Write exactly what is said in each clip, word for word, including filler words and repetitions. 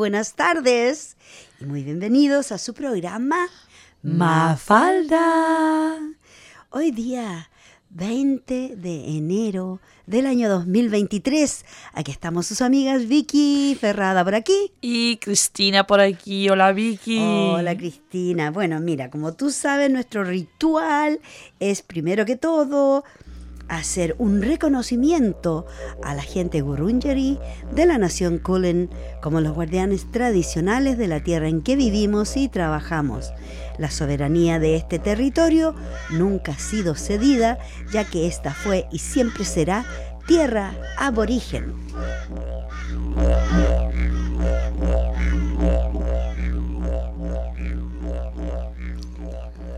buenas tardes y muy bienvenidos a su programa Mafalda. Hoy día veinte de enero del año dos mil veintitrés. Aquí estamos sus amigas Vicky Ferrada por aquí. Y Cristina por aquí. Hola Vicky. Hola Cristina. Bueno, mira, como tú sabes, nuestro ritual es primero que todo hacer un reconocimiento a la gente Wurundjeri de la nación Kulin como los guardianes tradicionales de la tierra en que vivimos y trabajamos. La soberanía de este territorio nunca ha sido cedida, ya que esta fue y siempre será tierra aborigen.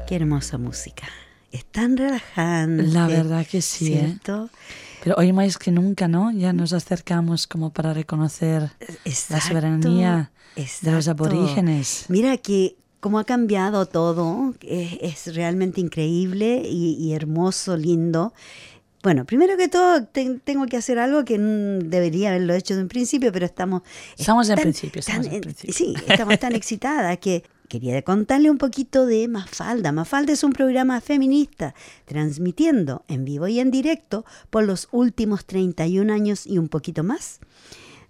Qué hermosa música. Es tan relajante. La verdad que sí, ¿cierto? ¿Eh? Pero hoy más que nunca, ¿no? Ya nos acercamos como para reconocer exacto, la soberanía exacto. de los aborígenes. Mira que cómo ha cambiado todo. Es, es realmente increíble y, y hermoso, lindo. Bueno, primero que todo te, tengo que hacer algo que debería haberlo hecho de un principio, pero estamos... Estamos en principio, estamos en principio. Sí, estamos tan excitadas que... Quería contarle un poquito de Mafalda. Mafalda es un programa feminista, transmitiendo en vivo y en directo por los últimos treinta y un años y un poquito más,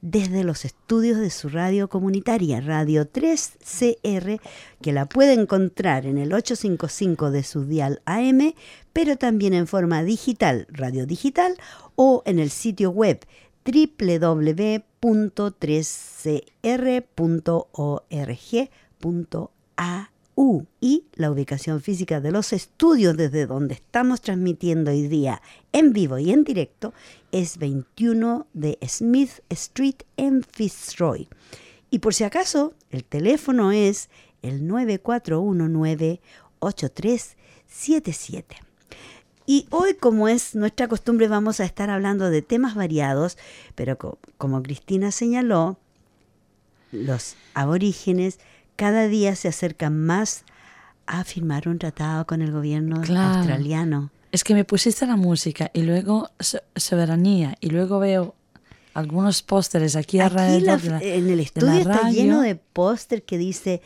desde los estudios de su radio comunitaria, Radio tres C R, que la puede encontrar en el ochocientos cincuenta y cinco de su dial A M, pero también en forma digital, radio digital, o en el sitio web doble u doble u doble u punto tres c r punto org punto a u y la ubicación física de los estudios desde donde estamos transmitiendo hoy día en vivo y en directo es veintiuno de Smith Street en Fitzroy. Y por si acaso, el teléfono es el nueve cuatro uno nueve ocho tres siete siete. Y hoy, como es nuestra costumbre, vamos a estar hablando de temas variados, pero co- como Cristina señaló, los aborígenes cada día se acercan más a firmar un tratado con el gobierno claro. australiano. Es que me pusiste la música y luego so- soberanía y luego veo algunos pósteres aquí, aquí a la, de la, en el estudio está radio. Lleno de póster que dice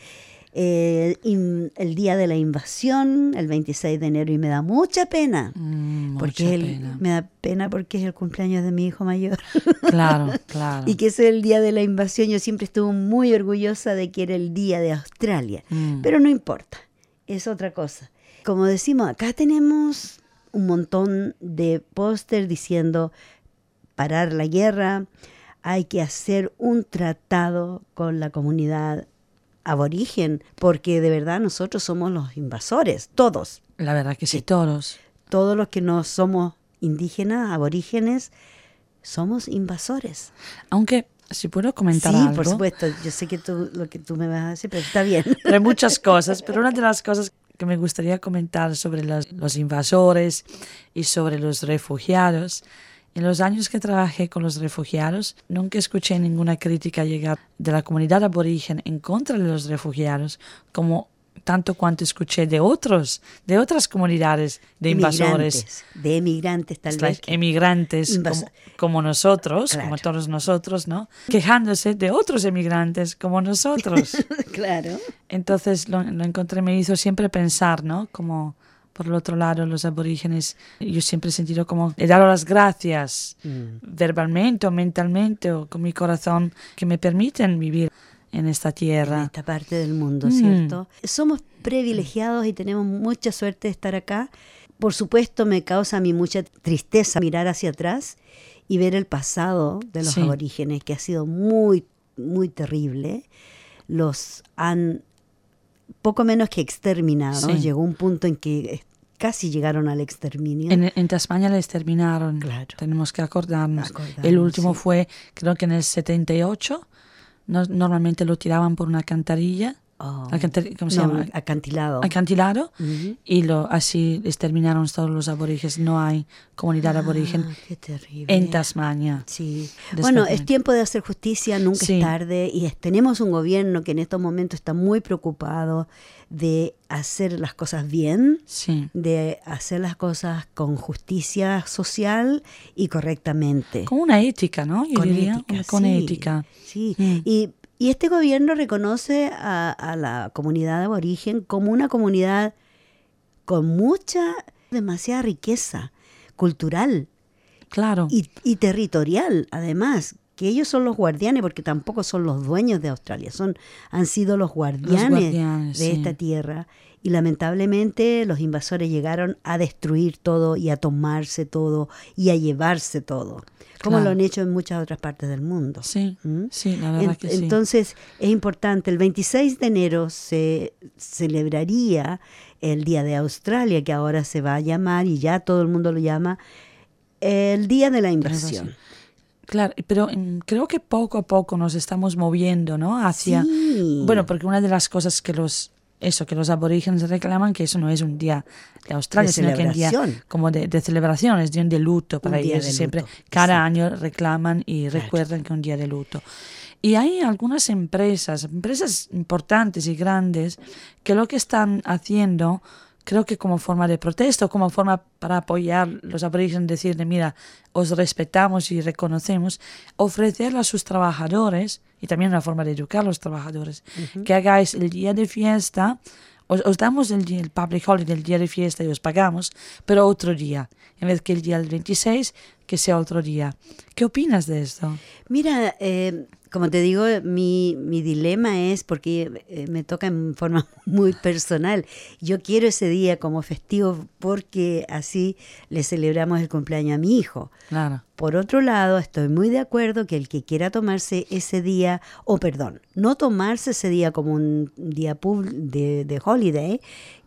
eh, in, el día de la invasión, el veintiséis de enero, y me da mucha pena. Mm, porque mucha él, pena. Me da pena porque es el cumpleaños de mi hijo mayor. Claro, claro. Y que es el día de la invasión. Yo siempre estuve muy orgullosa de que era el día de Australia. Mm. Pero no importa, es otra cosa. Como decimos, acá tenemos un montón de póster diciendo parar la guerra, hay que hacer un tratado con la comunidad aborigen, porque de verdad nosotros somos los invasores, todos. La verdad que sí, todos. Todos los que no somos indígenas, aborígenes, somos invasores. Aunque, si puedo comentar sí, algo. Sí, por supuesto, yo sé que tú, lo que tú me vas a decir, pero está bien. Hay muchas cosas, pero una de las cosas que me gustaría comentar sobre las, los invasores y sobre los refugiados. En los años que trabajé con los refugiados, nunca escuché ninguna crítica llegar de la comunidad aborigen en contra de los refugiados, como tanto cuanto escuché de otros, de otras comunidades, de invasores. De emigrantes, tal vez. Emigrantes, invas- como, como nosotros, claro. como todos nosotros, ¿no? Quejándose de otros emigrantes, como nosotros. Claro. Entonces lo, lo encontré, me hizo siempre pensar, ¿no? Como... Por el otro lado, los aborígenes, yo siempre he sentido como, he dado las gracias mm. verbalmente o mentalmente o con mi corazón que me permiten vivir en esta tierra. En esta parte del mundo, mm. ¿cierto? Somos privilegiados y tenemos mucha suerte de estar acá. Por supuesto, me causa a mí mucha tristeza mirar hacia atrás y ver el pasado de los sí. aborígenes, que ha sido muy, muy terrible. Los han... poco menos que exterminado. Sí. Llegó un punto en que casi llegaron al exterminio. En, en Tasmania la exterminaron. Claro. Tenemos que acordarnos. acordarnos el último sí. fue, creo que en el setenta y ocho, no, normalmente lo tiraban por una cantarilla. Oh. Alcantar- ¿Cómo se no, llama? Acantilado. Acantilado. Uh-huh. Y lo, así exterminaron todos los aborígenes. No hay comunidad ah, aborigen qué terrible. En Tasmania. Sí. Bueno, es tiempo de hacer justicia, nunca sí. es tarde. Y es, tenemos un gobierno que en estos momentos está muy preocupado de hacer las cosas bien, sí. de hacer las cosas con justicia social y correctamente. Con una ética, ¿no? Yo con diría, ética. Con sí. ética. Sí. Mm. Y Y este gobierno reconoce a, a la comunidad aborigen como una comunidad con mucha, demasiada riqueza cultural. Claro. Y, y territorial, además, que ellos son los guardianes, porque tampoco son los dueños de Australia, son, han sido los guardianes, los guardianes de sí. esta tierra. Y lamentablemente los invasores llegaron a destruir todo y a tomarse todo y a llevarse todo, como claro. lo han hecho en muchas otras partes del mundo. Sí, ¿Mm? sí la verdad en, que sí. Entonces es importante, el veintiséis de enero se celebraría el Día de Australia, que ahora se va a llamar, y ya todo el mundo lo llama, el Día de la Invasión. Claro, pero creo que poco a poco nos estamos moviendo, ¿no? Hacia, sí. Bueno, porque una de las cosas que los... eso, que los aborígenes reclaman que eso no es un día de Australia, de sino que un día como de, de celebración, es un día de luto para ellos siempre. Luto. Cada sí. año reclaman y recuerdan claro. que es un día de luto. Y hay algunas empresas, empresas importantes y grandes, que lo que están haciendo, creo que como forma de protesta, como forma para apoyar los aborígenes, decirle, mira, os respetamos y reconocemos, ofrecerle a sus trabajadores, y también una forma de educar a los trabajadores, uh-huh. que hagáis el día de fiesta, os, os damos el, el public holiday, el día de fiesta, y os pagamos, pero otro día, en vez que el día del veintiséis, que sea otro día. ¿Qué opinas de esto? Mira, eh, como te digo, mi, mi dilema es, porque me toca en forma muy personal, yo quiero ese día como festivo porque así le celebramos el cumpleaños a mi hijo. Claro. Por otro lado, estoy muy de acuerdo que el que quiera tomarse ese día, o oh, perdón, no tomarse ese día como un día de, de holiday,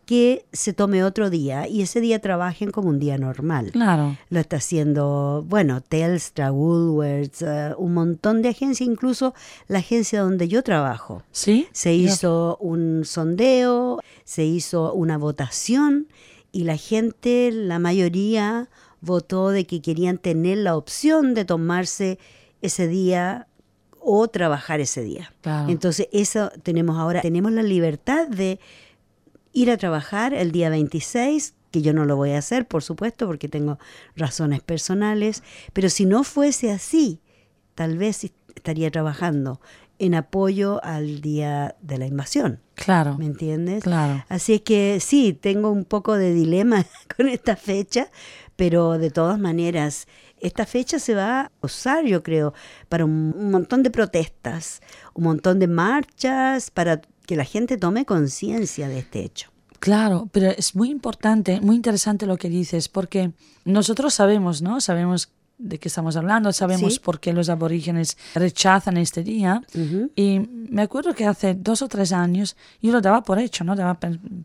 que se tome otro día y ese día trabajen como un día normal. Claro. Lo está haciendo, bueno, Telstra, Woolworths, uh, un montón de agencias, incluso la agencia donde yo trabajo. Sí. Se hizo yeah. un sondeo, se hizo una votación y la gente, la mayoría, votó de que querían tener la opción de tomarse ese día o trabajar ese día. Claro. Entonces, eso tenemos ahora, tenemos la libertad de ir a trabajar el día veintiséis, que yo no lo voy a hacer, por supuesto, porque tengo razones personales, pero si no fuese así, tal vez estaría trabajando en apoyo al Día de la Invasión. Claro. ¿Me entiendes? Claro. Así que sí, tengo un poco de dilema con esta fecha, pero de todas maneras, esta fecha se va a usar, yo creo, para un montón de protestas, un montón de marchas, para que la gente tome conciencia de este hecho. Claro, pero es muy importante, muy interesante lo que dices, porque nosotros sabemos, ¿no? Sabemos de qué estamos hablando, sabemos ¿sí? por qué los aborígenes rechazan este día. Uh-huh. Y me acuerdo que hace dos o tres años yo lo daba por hecho, ¿no? Daba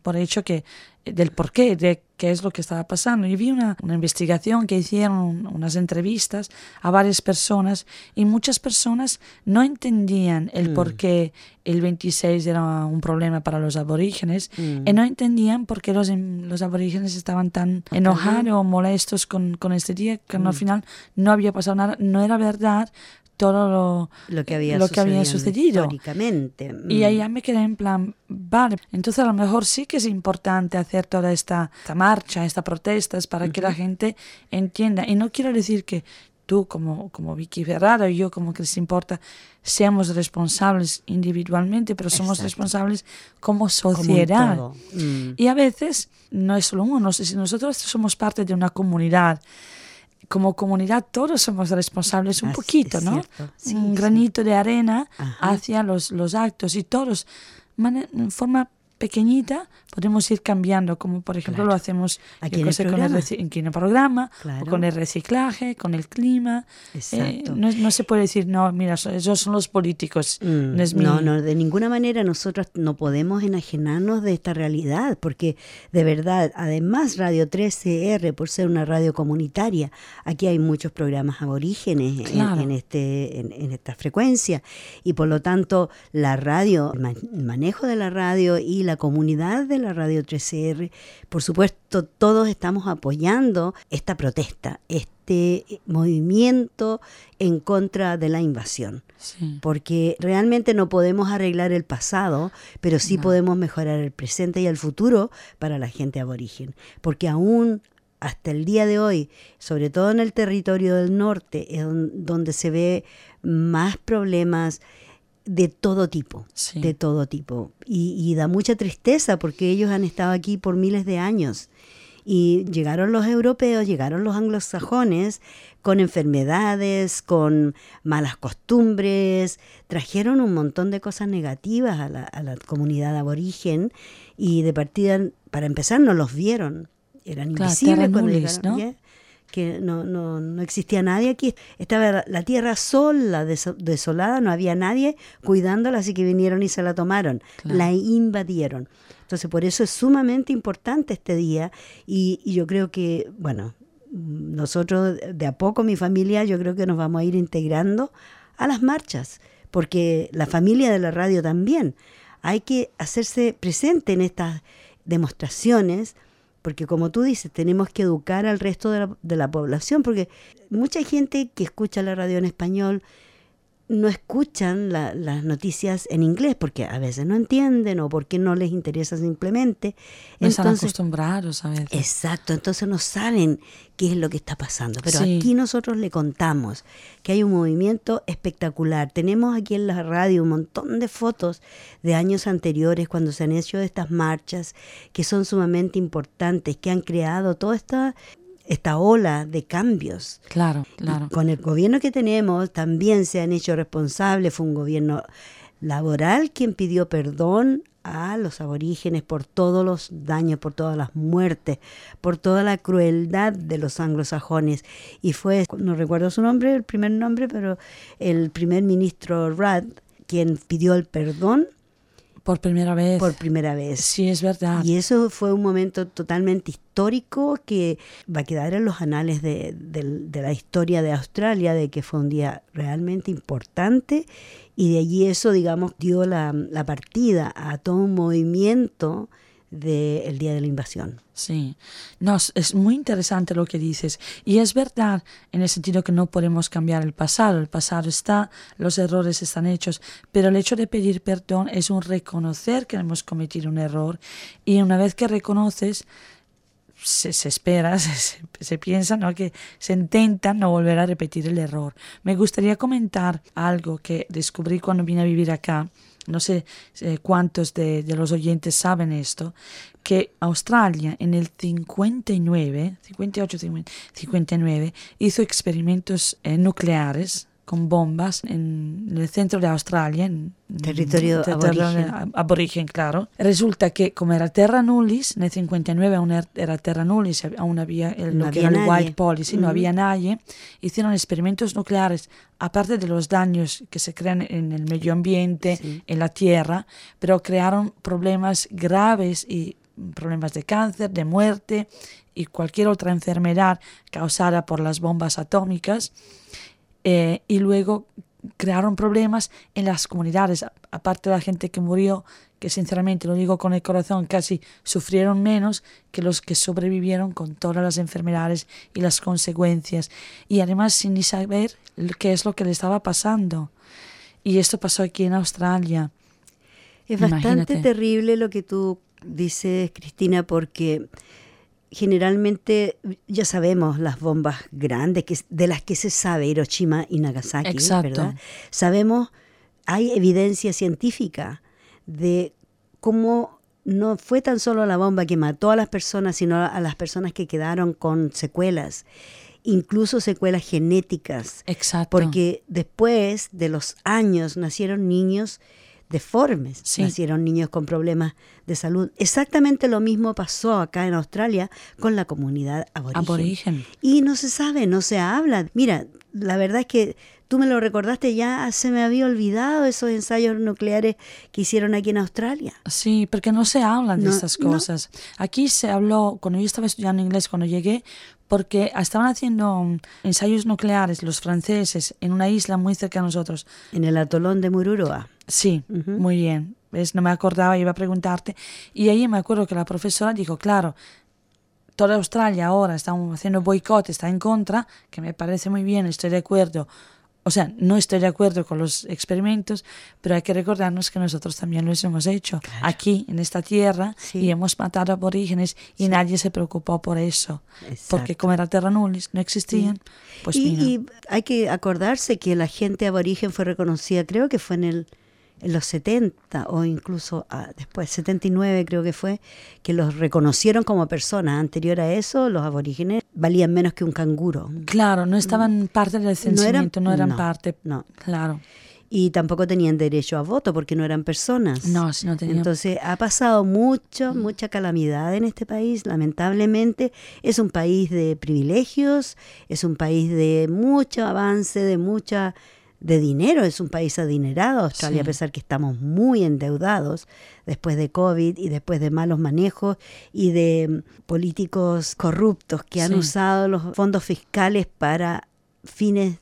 por hecho que del porqué, de qué es lo que estaba pasando. Y vi una, una investigación que hicieron, unas entrevistas a varias personas, y muchas personas no entendían el mm. porqué el veintiséis era un problema para los aborígenes, mm. y no entendían por qué los, los aborígenes estaban tan enojados o molestos con, con este día, que mm. al final no había pasado nada, no era verdad todo lo, lo que había lo sucedido, que había sucedido. Históricamente. Mm. Y ahí ya me quedé en plan, vale, entonces a lo mejor sí que es importante hacer toda esta, esta marcha, estas protestas, para uh-huh. que la gente entienda. Y no quiero decir que tú como, como Vicky Ferrara y yo como Cris Importa seamos responsables individualmente, pero somos exacto. responsables como sociedad. Como mm. Y a veces no es solo uno, si nosotros somos parte de una comunidad, como comunidad todos somos responsables un poquito, ¿no? Sí, un granito sí. de arena ajá. hacia los, los actos, y todos en forma pequeñita podemos ir cambiando, como por ejemplo claro. lo hacemos aquí en el programa, con el, programa claro. o con el reciclaje, con el clima. Eh, no, no se puede decir, no, mira, esos son los políticos. Mm, no, es mi... no, no, de ninguna manera nosotros no podemos enajenarnos de esta realidad, porque de verdad, además Radio tres C R, por ser una radio comunitaria, aquí hay muchos programas aborígenes claro. en, en, este, en, en esta frecuencia, y por lo tanto la radio, el, ma- el manejo de la radio y la comunidad de la Radio tres C R, por supuesto, todos estamos apoyando esta protesta, este movimiento en contra de la invasión. Sí. Porque realmente no podemos arreglar el pasado, pero sí no. podemos mejorar el presente y el futuro para la gente aborigen. Porque aún hasta el día de hoy, sobre todo en el territorio del norte, es donde se ve más problemas de todo tipo, sí. de todo tipo. Y, y da mucha tristeza porque ellos han estado aquí por miles de años. Y llegaron los europeos, llegaron los anglosajones con enfermedades, con malas costumbres, trajeron un montón de cosas negativas a la, a la comunidad aborigen y de partida, para empezar, no los vieron. Eran claro, invisibles cuando nulis, llegaron, ¿no? ¿sí? que no, no, no existía nadie aquí. Estaba la tierra sola, desolada, no había nadie cuidándola, así que vinieron y se la tomaron, claro. la invadieron. Entonces, por eso es sumamente importante este día y, y yo creo que, bueno, nosotros de a poco, mi familia, yo creo que nos vamos a ir integrando a las marchas, porque la familia de la radio también. Hay que hacerse presente en estas demostraciones, porque como tú dices, tenemos que educar al resto de la, de la población, porque mucha gente que escucha la radio en español no escuchan la, las noticias en inglés porque a veces no entienden o porque no les interesa simplemente. No están acostumbrados a veces. Exacto, entonces no saben qué es lo que está pasando. Pero sí. aquí nosotros le contamos que hay un movimiento espectacular. Tenemos aquí en la radio un montón de fotos de años anteriores cuando se han hecho estas marchas que son sumamente importantes, que han creado toda esta... esta ola de cambios. Claro, claro. Y con el gobierno que tenemos también se han hecho responsables. Fue un gobierno laboral quien pidió perdón a los aborígenes por todos los daños, por todas las muertes, por toda la crueldad de los anglosajones. Y fue, no recuerdo su nombre, el primer nombre, pero el primer ministro Rudd quien pidió el perdón. Por primera vez. Por primera vez. Sí, es verdad. Y eso fue un momento totalmente histórico que va a quedar en los anales de, de, de la historia de Australia, de que fue un día realmente importante y de allí eso, digamos, dio la, la partida a todo un movimiento del día de la invasión. Sí, no, es muy interesante lo que dices y es verdad en el sentido que no podemos cambiar el pasado, el pasado está, los errores están hechos, pero el hecho de pedir perdón es un reconocer que hemos cometido un error y una vez que reconoces se, se espera, se, se piensa, ¿no? que se intenta no volver a repetir el error. Me gustaría comentar algo que descubrí cuando vine a vivir acá. No sé eh, cuántos de, de los oyentes saben esto, que Australia en el cincuenta y nueve, cincuenta y ocho, cincuenta y nueve, hizo experimentos eh, nucleares con bombas en el centro de Australia, en territorio, en, territorio aborigen. aborigen, claro. Resulta que como era terra nullis, en el cincuenta y nueve aún era, era terra nullis, aún había el, no lo había que era el white policy, mm-hmm. no había nadie, hicieron experimentos nucleares, aparte de los daños que se crean en el medio ambiente, sí. en la tierra, pero crearon problemas graves y problemas de cáncer, de muerte y cualquier otra enfermedad causada por las bombas atómicas. Eh, y luego crearon problemas en las comunidades, aparte de la gente que murió, que sinceramente, lo digo con el corazón, casi sufrieron menos que los que sobrevivieron con todas las enfermedades y las consecuencias, y además sin ni saber qué es lo que le estaba pasando. Y esto pasó aquí en Australia. Es Imagínate. Bastante terrible lo que tú dices, Cristina, porque... generalmente ya sabemos las bombas grandes que, de las que se sabe Hiroshima y Nagasaki, Exacto. ¿verdad? Sabemos, hay evidencia científica de cómo no fue tan solo la bomba que mató a las personas, sino a las personas que quedaron con secuelas, incluso secuelas genéticas. Exacto. Porque después de los años nacieron niños deformes, sí. nacieron niños con problemas de salud. Exactamente lo mismo pasó acá en Australia con la comunidad aborigen. aborigen. Y no se sabe, no se habla. Mira, la verdad es que tú me lo recordaste, ya se me había olvidado esos ensayos nucleares que hicieron aquí en Australia. Sí, porque no se hablan no, de estas cosas. No. Aquí se habló, cuando yo estaba estudiando inglés, cuando llegué, porque estaban haciendo ensayos nucleares los franceses en una isla muy cerca de nosotros. En el atolón de Mururoa. Sí, uh-huh. muy bien. ¿Ves? No me acordaba, iba a preguntarte. Y ahí me acuerdo que la profesora dijo, claro, toda Australia ahora está haciendo boicot, está en contra, que me parece muy bien, estoy de acuerdo. O sea, no estoy de acuerdo con los experimentos, pero hay que recordarnos que nosotros también los hemos hecho claro. aquí, en esta tierra, sí. y hemos matado aborígenes y sí. nadie se preocupó por eso. Exacto. Porque como era terra nullis, no existían. Sí. Pues y, y hay que acordarse que la gente aborigen fue reconocida, creo que fue en el en los setenta o incluso ah, después, setenta y nueve creo que fue, que los reconocieron como personas. Anterior a eso, los aborígenes valían menos que un canguro. Claro, no estaban parte del censo, no eran parte. No, claro. Y tampoco tenían derecho a voto porque no eran personas. No, no tenían. Entonces ha pasado mucho, mucha calamidad en este país, lamentablemente. Es un país de privilegios, es un país de mucho avance, de mucha... de dinero, es un país adinerado Australia, sí. A pesar que estamos muy endeudados después de COVID y después de malos manejos y de políticos corruptos que han sí. usado los fondos fiscales para fines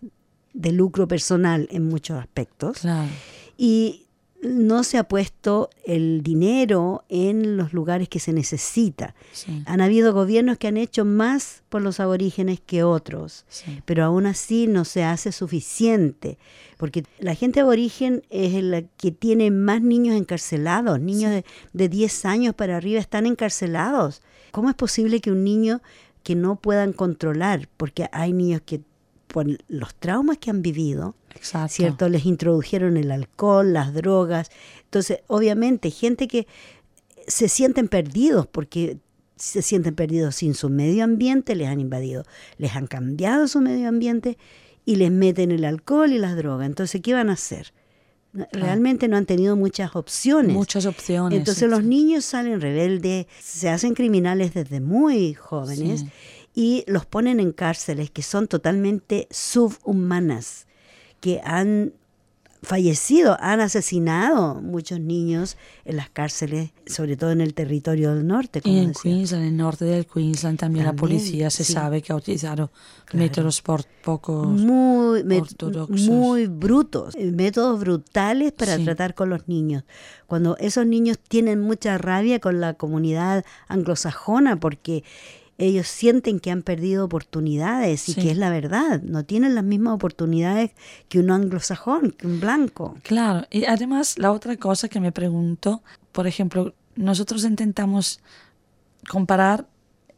de lucro personal en muchos aspectos. Claro. Y no se ha puesto el dinero en los lugares que se necesita. Sí. Han habido gobiernos que han hecho más por los aborígenes que otros, sí. pero aún así no se hace suficiente, porque la gente aborigen es la que tiene más niños encarcelados, niños sí. de, de diez años para arriba están encarcelados. ¿Cómo es posible que un niño que no puedan controlar, porque hay niños que por los traumas que han vivido, exacto. ¿cierto? Les introdujeron el alcohol, las drogas. Entonces, obviamente, gente que se sienten perdidos porque se sienten perdidos sin su medio ambiente, les han invadido, les han cambiado su medio ambiente y les meten el alcohol y las drogas. Entonces, ¿qué van a hacer? Realmente no han tenido muchas opciones. Muchas opciones. Entonces, los niños salen rebeldes, se hacen criminales desde muy jóvenes. Sí. Y los ponen en cárceles que son totalmente subhumanas, que han fallecido, han asesinado muchos niños en las cárceles, sobre todo en el territorio del norte. Como y en decía. Queensland, en el norte del Queensland también, también la policía se sí. sabe que ha utilizado claro. métodos por pocos muy, ortodoxos. Muy brutos, métodos brutales para sí. tratar con los niños. Cuando esos niños tienen mucha rabia con la comunidad anglosajona porque... ellos sienten que han perdido oportunidades y sí. que es la verdad, no tienen las mismas oportunidades que un anglosajón, que un blanco. Claro, y además la otra cosa que me pregunto, por ejemplo, nosotros intentamos comparar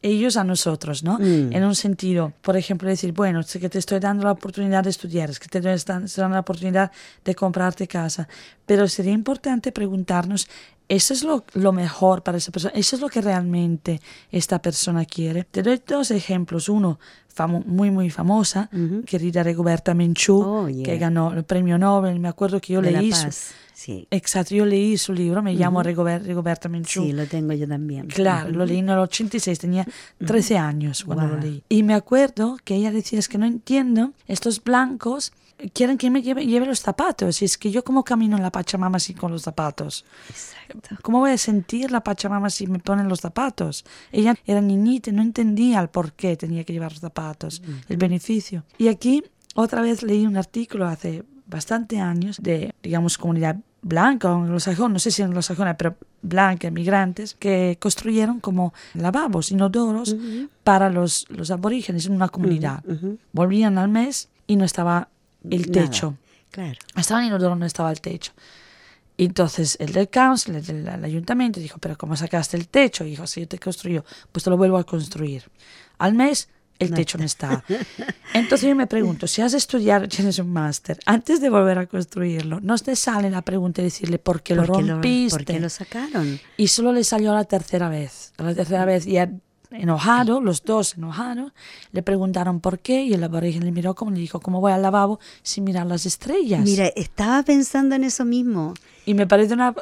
ellos a nosotros, ¿no? Mm. En un sentido, por ejemplo, decir, bueno, es que te estoy dando la oportunidad de estudiar, es que te están dando la oportunidad de comprarte casa, pero sería importante preguntarnos, ¿eso es lo, lo mejor para esa persona? ¿Eso es lo que realmente esta persona quiere? Te doy dos ejemplos. Uno, famo- muy, muy famosa, uh-huh. querida Rigoberta Menchú, oh, yeah. que ganó el premio Nobel. Me acuerdo que yo de leí su, sí. exacto, yo leí su libro, me uh-huh. llamo Rigober- Rigoberta Menchú. Sí, lo tengo yo también. Claro, uh-huh. lo leí en el ochenta y seis, tenía trece uh-huh. años cuando wow. lo leí. Y me acuerdo que ella decía, es que no entiendo, estos blancos... quieren que me lleve, lleve los zapatos. Y es que yo como camino en la Pachamama así con los zapatos. Exacto. ¿Cómo voy a sentir la Pachamama si me ponen los zapatos? Ella era niñita, no entendía el por qué tenía que llevar los zapatos, uh-huh. el beneficio. Y aquí otra vez leí un artículo hace bastante años de, digamos, comunidad blanca o anglosajona, no sé si anglosajona, pero blanca, migrantes, que construyeron como lavabos, inodoros uh-huh. para los, los aborígenes en una comunidad. Uh-huh. Uh-huh. Volvían al mes y no estaba... el techo. Nada, claro. Estaban en Odoro, no estaba el techo. Y entonces el del council, el del el ayuntamiento, dijo, pero ¿cómo sacaste el techo? Y dijo, si yo te construyo, pues te lo vuelvo a construir. Al mes, el no techo está. no está. Entonces yo me pregunto, si has estudiado, tienes un máster, antes de volver a construirlo, ¿no te sale la pregunta de decirle por qué ¿Por lo rompiste? Lo, ¿Por qué lo sacaron? Y solo le salió la tercera vez. La tercera vez y... enojado, los dos enojados, le preguntaron por qué y el aborigen le miró como le dijo, ¿cómo voy al lavabo sin mirar las estrellas? Mira, estaba pensando en eso mismo. Y me parece una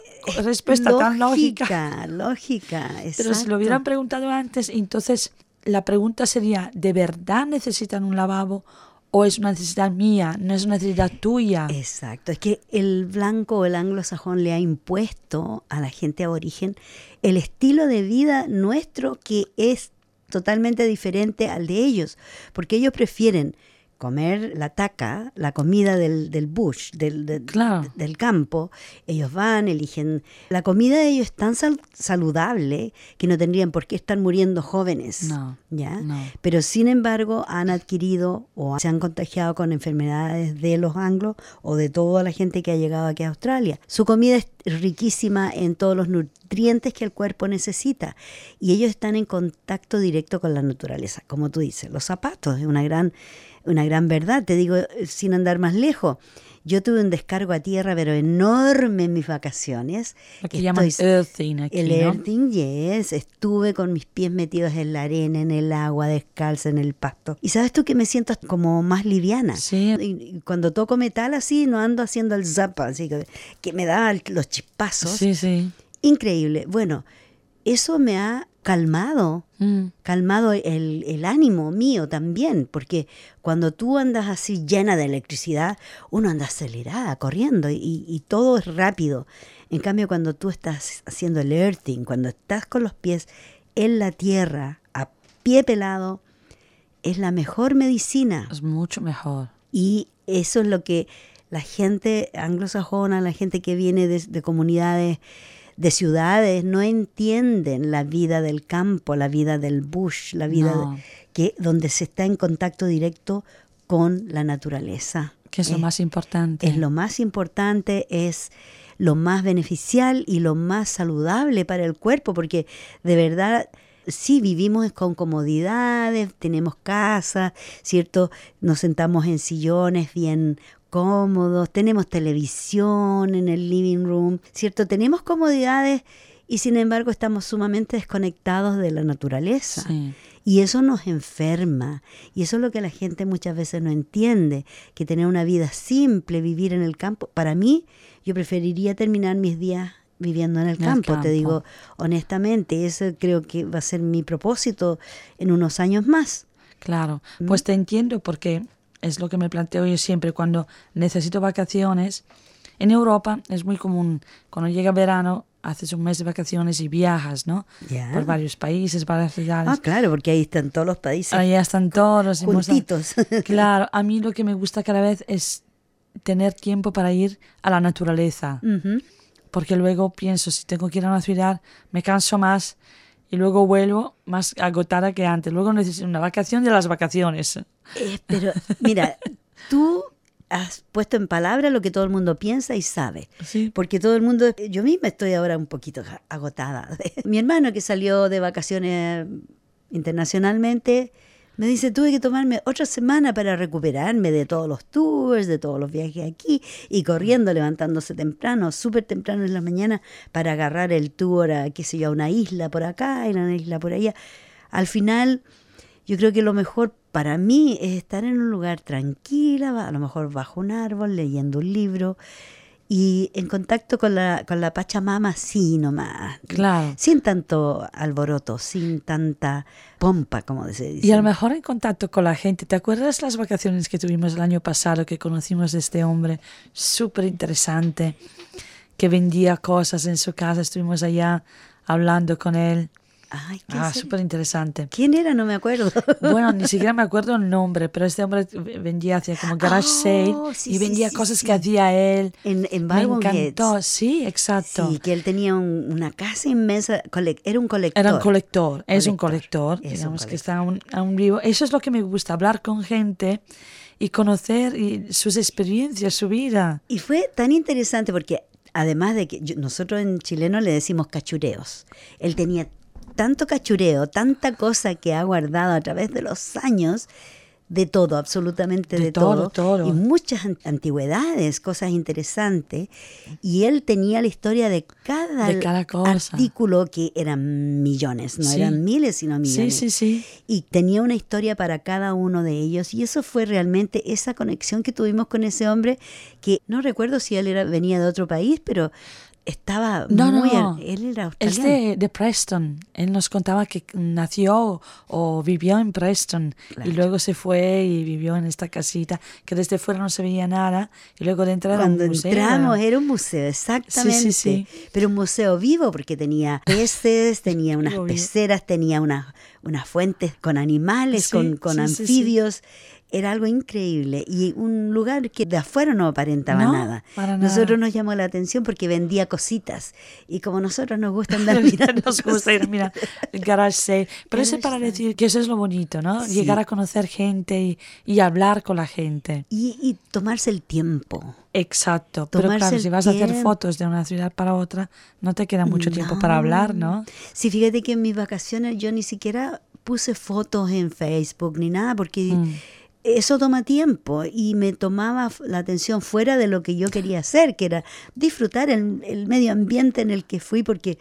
respuesta lógica, tan lógica. Lógica, exacto. Pero si lo hubieran preguntado antes, entonces la pregunta sería, ¿de verdad necesitan un lavabo? ¿O es una necesidad mía? ¿No es una necesidad tuya? Exacto. Es que el blanco o el anglosajón le ha impuesto a la gente aborigen el estilo de vida nuestro que es totalmente diferente al de ellos. Porque ellos prefieren comer la taca, la comida del, del bush, del, del, claro. del campo. Ellos van, eligen... La comida de ellos es tan sal- saludable que no tendrían por qué estar muriendo jóvenes. No, ¿ya? No. Pero sin embargo han adquirido o se han contagiado con enfermedades de los anglos o de toda la gente que ha llegado aquí a Australia. Su comida es riquísima en todos los nutrientes que el cuerpo necesita, y ellos están en contacto directo con la naturaleza, como tú dices. Los zapatos es una gran, una gran verdad, te digo, sin andar más lejos. Yo tuve un descargo a tierra, pero enorme en mis vacaciones. Aquí llaman earthing aquí, El ¿no? earthing, yes. Estuve con mis pies metidos en la arena, en el agua, descalza, en el pasto. Y sabes tú que me siento como más liviana. Sí. Y cuando toco metal así, no ando haciendo el zapa, así que, que me da los chispazos. Sí, sí. Increíble. Bueno, eso me ha calmado, mm. calmado el, el ánimo mío también, porque cuando tú andas así llena de electricidad, uno anda acelerada, corriendo, y, y todo es rápido. En cambio, cuando tú estás haciendo el earthing, cuando estás con los pies en la tierra, a pie pelado, es la mejor medicina. Es mucho mejor. Y eso es lo que la gente anglosajona, la gente que viene de, de comunidades, de ciudades, no entienden la vida del campo, la vida del bush, la vida no. de, que donde se está en contacto directo con la naturaleza. Que es, es lo más importante. Es lo más importante, es lo más beneficial y lo más saludable para el cuerpo, porque de verdad sí vivimos con comodidades, tenemos casas, ¿cierto? Nos sentamos en sillones bien cómodos, tenemos televisión en el living room, ¿cierto? Tenemos comodidades y sin embargo estamos sumamente desconectados de la naturaleza. Sí. Y eso nos enferma. Y eso es lo que la gente muchas veces no entiende, que tener una vida simple, vivir en el campo. Para mí, yo preferiría terminar mis días viviendo en el campo, campo, te digo honestamente. Eso creo que va a ser mi propósito en unos años más. Claro, pues te entiendo porque es lo que me planteo yo siempre cuando necesito vacaciones. En Europa es muy común, cuando llega verano, haces un mes de vacaciones y viajas, ¿no? Yeah. Por varios países, varias ciudades. Ah, claro, porque ahí están todos los países. Ahí están todos. Juntitos. Están... Claro, a mí lo que me gusta cada vez es tener tiempo para ir a la naturaleza. Uh-huh. Porque luego pienso, si tengo que ir a una ciudad, me canso más y luego vuelvo más agotada que antes. Luego necesito una vacación de las vacaciones. Eh, pero mira, tú has puesto en palabra lo que todo el mundo piensa y sabe. Sí. Porque todo el mundo... Yo misma estoy ahora un poquito agotada. Mi hermano, que salió de vacaciones internacionalmente, me dice, tuve que tomarme otra semana para recuperarme de todos los tours, de todos los viajes aquí, y corriendo, levantándose temprano, súper temprano en la mañana, para agarrar el tour a, qué sé yo, a una isla por acá, y una isla por allá. Al final, yo creo que lo mejor para mí es estar en un lugar tranquila, a lo mejor bajo un árbol, leyendo un libro, y en contacto con la, con la Pachamama, sí, nomás. Claro. Sin tanto alboroto, sin tanta pompa, como se dice. Y a lo mejor en contacto con la gente. ¿Te acuerdas las vacaciones que tuvimos el año pasado, que conocimos a este hombre súper interesante, que vendía cosas en su casa? Estuvimos allá hablando con él. Ay, qué ah, súper interesante. ¿Quién era? No me acuerdo. Bueno, ni siquiera me acuerdo el nombre, pero este hombre vendía, hacía como garage oh, sale sí, y vendía sí, cosas sí. que hacía él. En, en Me encantó, Heads. Sí, exacto. Sí, que él tenía un, una casa inmensa, cole, era un colector. Era un colector, colector. es un colector, es digamos un colector. que está a un, a un vivo. Eso es lo que me gusta, hablar con gente y conocer y sus experiencias, su vida. Y fue tan interesante porque además de que yo, nosotros en chileno le decimos cachureos, él tenía tanto cachureo, tanta cosa que ha guardado a través de los años, de todo, absolutamente de, de todo, todo, todo, y muchas antigüedades, cosas interesantes, y él tenía la historia de cada, de cada artículo, que eran millones, no sí. eran miles sino millones, sí, sí, sí. y tenía una historia para cada uno de ellos, y eso fue realmente esa conexión que tuvimos con ese hombre, que no recuerdo si él era, venía de otro país, pero... Estaba no, muy... No, no. Él era australiano. Es de, de Preston. Él nos contaba que nació o vivió en Preston. Claro. Y luego se fue y vivió en esta casita, que desde fuera no se veía nada. Y luego de entrar Cuando a un museo... Cuando entramos era un museo, exactamente. Sí, sí, sí. Pero un museo vivo, porque tenía peces, tenía unas peceras, tenía unas, unas fuentes con animales, sí, con, con sí, anfibios... Sí, sí. era algo increíble y un lugar que de afuera no aparentaba no, nada. Para nada. Nosotros nos llamó la atención porque vendía cositas y como nosotros nos gusta andar mirando nos gusta ir a mirar el garage sale. Pero eso es para decir que eso es lo bonito, ¿no? Sí. Llegar a conocer gente y, y hablar con la gente. Y, y tomarse el tiempo. Exacto, tomarse pero claro, si vas tiempo. a hacer fotos de una ciudad para otra, no te queda mucho no. tiempo para hablar, ¿no? Sí, fíjate que en mis vacaciones yo ni siquiera puse fotos en Facebook ni nada, porque mm. eso toma tiempo y me tomaba la atención fuera de lo que yo quería hacer, que era disfrutar el, el medio ambiente en el que fui, porque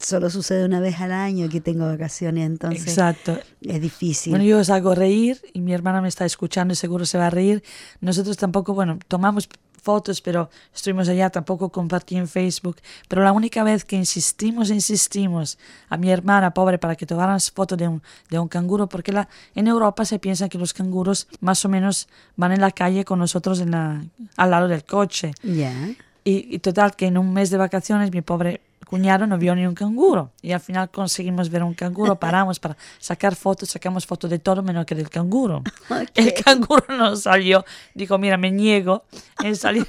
solo sucede una vez al año que tengo vacaciones, entonces Exacto. es difícil. Bueno, yo os hago reír y mi hermana me está escuchando y seguro se va a reír. Nosotros tampoco, bueno, tomamos fotos, pero estuvimos allá, tampoco compartí en Facebook. Pero la única vez que insistimos, insistimos a mi hermana pobre para que tomaran fotos de un, de un canguro, porque la, en Europa se piensa que los canguros más o menos van en la calle con nosotros en la, al lado del coche. Yeah. Y, y total, que en un mes de vacaciones mi pobre cuñado no vio ni un canguro y al final conseguimos ver un canguro, paramos para sacar fotos, sacamos fotos de todo menos que del canguro. Okay. El canguro no salió, dijo, mira, me niego en salir,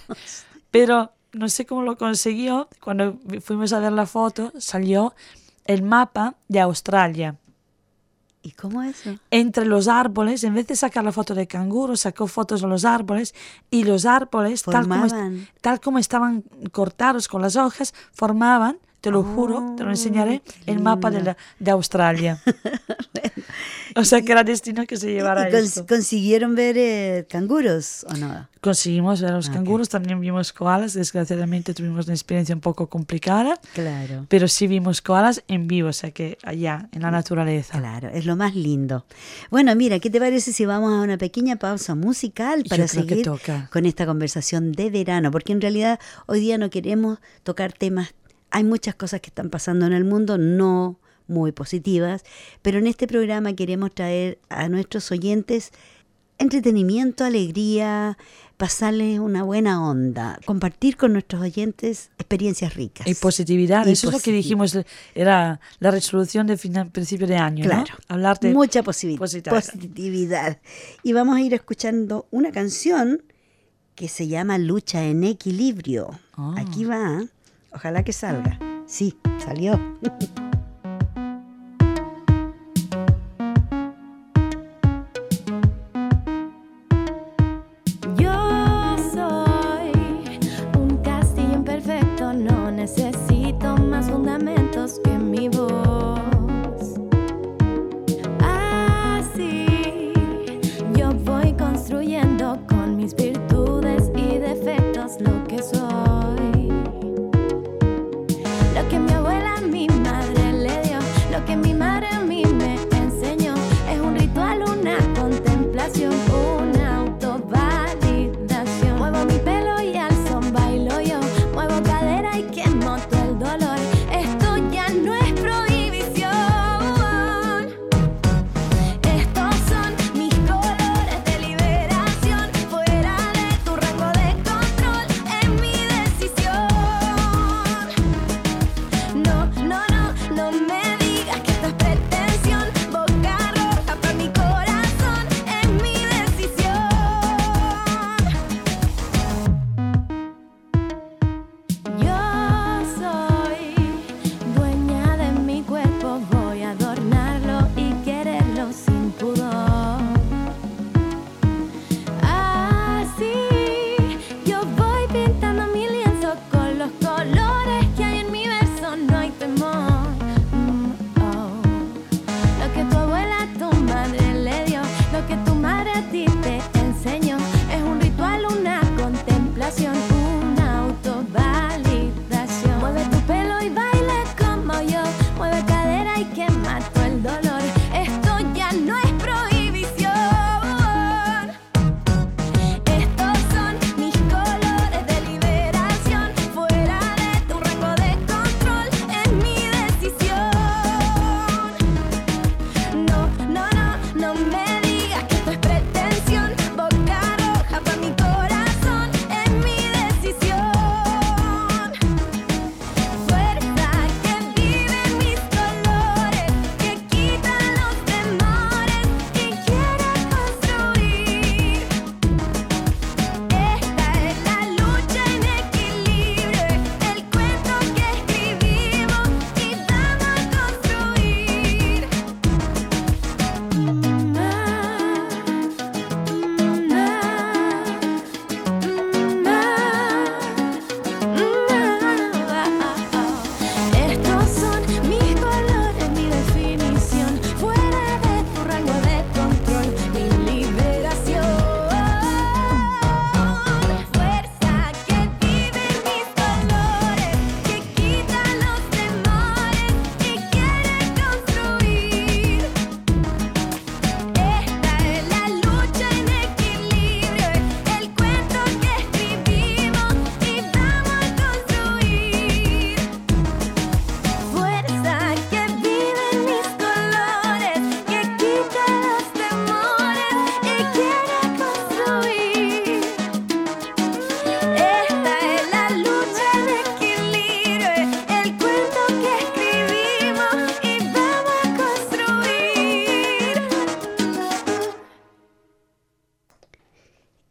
pero no sé cómo lo consiguió. Cuando fuimos a ver la foto salió el mapa de Australia. ¿Y cómo es eso? Entre los árboles, en vez de sacar la foto de canguro, sacó fotos de los árboles y los árboles, tal como, tal como estaban cortados con las hojas, formaban, te lo oh, juro, te lo enseñaré, el mapa de, la, de Australia. O sea que era destino que se llevara cons- esto. ¿Consiguieron ver eh, canguros o no? Conseguimos ver los okay. canguros, también vimos koalas, desgraciadamente tuvimos una experiencia un poco complicada, claro, pero sí vimos koalas en vivo, o sea que allá, en la naturaleza. Claro, es lo más lindo. Bueno, mira, ¿qué te parece si vamos a una pequeña pausa musical para seguir con esta conversación de verano? Porque en realidad hoy día no queremos tocar temas. Hay muchas cosas que están pasando en el mundo, no muy positivas, pero en este programa queremos traer a nuestros oyentes entretenimiento, alegría, pasarles una buena onda, compartir con nuestros oyentes experiencias ricas. Y positividad, y eso positividad. es lo que dijimos, era la resolución de final, principio de año, claro, ¿no? Hablar de mucha posibil- positividad. Y vamos a ir escuchando una canción que se llama Lucha en Equilibrio. Oh. Aquí va. Ojalá que salga. Sí, salió. Yo soy un castillo imperfecto, no necesito más fundamentos que mi voz. Así yo voy construyendo con mis virtudes y defectos lo que soy. Lo que mi abuela a mi madre le dio, lo que mi madre a mí me enseñó, es un ritual, una contemplación, una autovalidación. Muevo mi pelo y al son bailo yo, muevo cadera y quemo todo el dolor. Esto ya no es prohibición. Estos son mis colores de liberación, fuera de tu rango de control, es mi decisión. No, no, no, no me digas que estás pretensión. Boca roja para mi corazón, es mi decisión. Yo soy dueña de mi cuerpo, voy a adornarlo y quererlo sin pudor. Así yo voy pintando mi lienzo con los colores que hay en mi verso, no hay temor. Mm, oh. Lo que tu abuela a tu madre le dio, lo que tu madre a ti te enseñó, es un ritual, una contemplación, una autovalidación. Mueve tu pelo y baila como yo, mueve cadera y quema todo el dolor. Esto ya no es prohibición. Estos son mis colores de liberación, fuera de tu rango de control, es mi decisión. No, no, no, no me digas que esto es pretensión. Boca roja para mi corazón, es mi decisión. Fuerza que vive en mis colores, que quita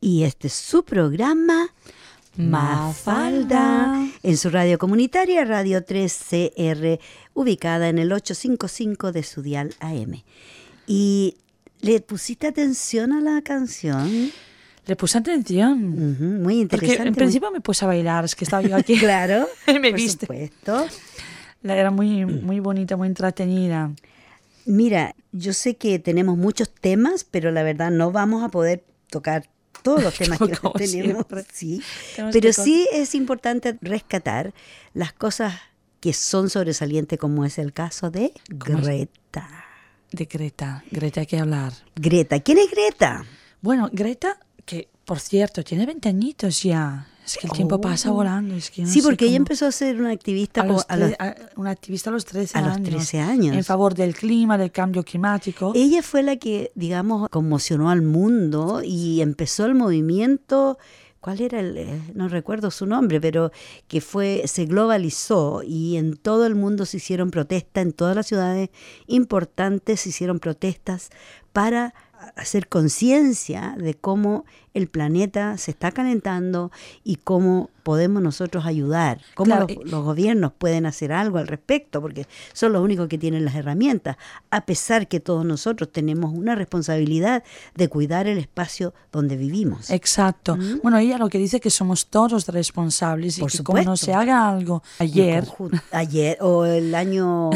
y este es su programa Mafalda, en su radio comunitaria Radio tres C R, ubicada en el ochocientos cincuenta y cinco de su dial A M. ¿Y le pusiste atención a la canción? Le puse atención. Uh-huh, muy interesante. Porque en muy... principio me puse a bailar, es que estaba yo aquí. Claro, me por viste. Supuesto. La era muy, muy bonita, muy entretenida. Mira, yo sé que tenemos muchos temas, pero la verdad no vamos a poder tocar todos los temas que tenemos, sí. Pero sí es importante rescatar las cosas que son sobresalientes, como es el caso de Greta. De Greta, Greta hay que hablar. Greta, ¿quién es Greta? Bueno, Greta, que por cierto tiene veinte añitos ya. Es que el tiempo oh. pasa volando. Es que no sí, porque ella empezó a ser una activista a los, a los, a, una activista a los trece años. A los trece años. En favor del clima, del cambio climático. Ella fue la que, digamos, conmocionó al mundo y empezó el movimiento, ¿cuál era? El, no recuerdo su nombre, pero que fue, se globalizó y en todo el mundo se hicieron protestas, en todas las ciudades importantes se hicieron protestas para hacer conciencia de cómo el planeta se está calentando y cómo podemos nosotros ayudar, cómo claro, los, los gobiernos pueden hacer algo al respecto, porque son los únicos que tienen las herramientas, a pesar que todos nosotros tenemos una responsabilidad de cuidar el espacio donde vivimos. Exacto. ¿Mm? Bueno, ella lo que dice es que somos todos responsables y por que supuesto. Como no se haga algo ayer, ayer o el año...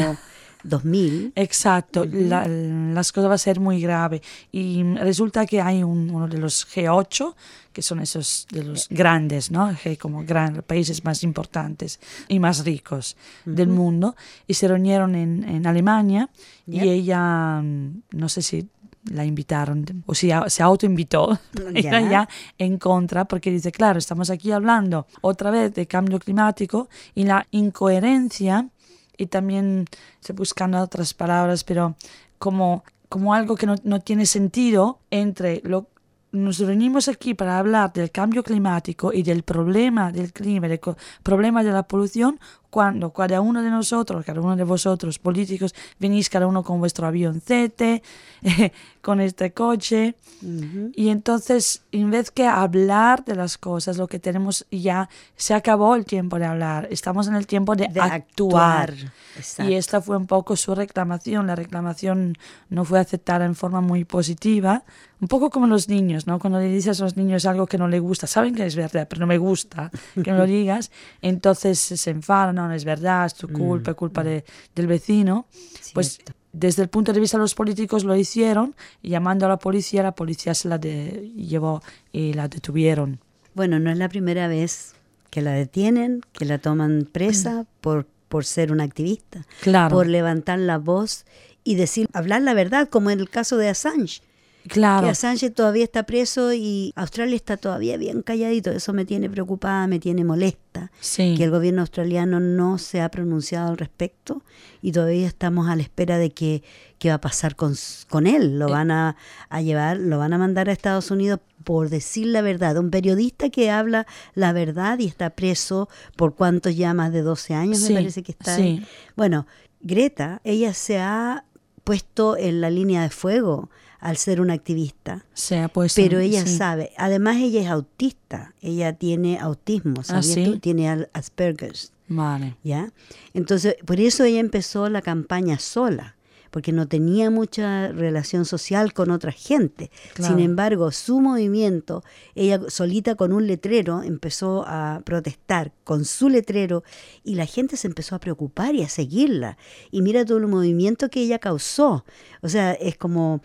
dos mil. Exacto, uh-huh. la, las cosas van a ser muy graves. Y resulta que hay un, uno de los G ocho, que son esos de los grandes, ¿no? G como gran, países más importantes y más ricos uh-huh. del mundo, y se reunieron en, en Alemania, yeah. y ella, no sé si la invitaron, o sea, se autoinvitó, era yeah. ya en contra, porque dice, claro, estamos aquí hablando otra vez de cambio climático y la incoherencia. Y también estoy buscando otras palabras, pero como, como algo que no, no tiene sentido entre lo nos reunimos aquí para hablar del cambio climático y del problema del clima, del co- problema de la polución, cuando cada uno de nosotros, cada uno de vosotros, políticos, venís cada uno con vuestro avioncete, eh, con este coche. Uh-huh. Y entonces, en vez que hablar de las cosas, lo que tenemos ya, se acabó el tiempo de hablar, estamos en el tiempo de, de actuar. actuar. Exacto. Y esta fue un poco su reclamación, la reclamación no fue aceptada en forma muy positiva, un poco como los niños, ¿no? Cuando le dices a los niños algo que no les gusta, saben que es verdad, pero no me gusta que me lo digas, entonces se enfadan, no, no es verdad, es tu culpa, mm. culpa de, del vecino. Cierto. Pues desde el punto de vista de los políticos lo hicieron, llamando a la policía, la policía se la de, llevó y la detuvieron. Bueno, no es la primera vez que la detienen, que la toman presa por, por ser una activista, claro. por levantar la voz y decir, hablar la verdad, como en el caso de Assange. Claro. Que Assange todavía está preso y Australia está todavía bien calladito. Eso me tiene preocupada, me tiene molesta. Sí. Que el gobierno australiano no se ha pronunciado al respecto y todavía estamos a la espera de que, qué va a pasar con, con él. Lo van a, a llevar, lo van a mandar a Estados Unidos por decir la verdad. Un periodista que habla la verdad y está preso por cuántos ya más de doce años, sí, me parece que está. Sí. Bueno, Greta, ella se ha puesto en la línea de fuego al ser una activista, se ha puesto, pero ella sí. sabe, además ella es autista, ella tiene autismo, ¿sabías ah, ¿sí? tú? Tiene Asperger, vale. ¿ya? Entonces, por eso ella empezó la campaña sola, porque no tenía mucha relación social con otra gente, claro. sin embargo, su movimiento, ella solita con un letrero empezó a protestar con su letrero y la gente se empezó a preocupar y a seguirla, y mira todo el movimiento que ella causó, o sea, es como...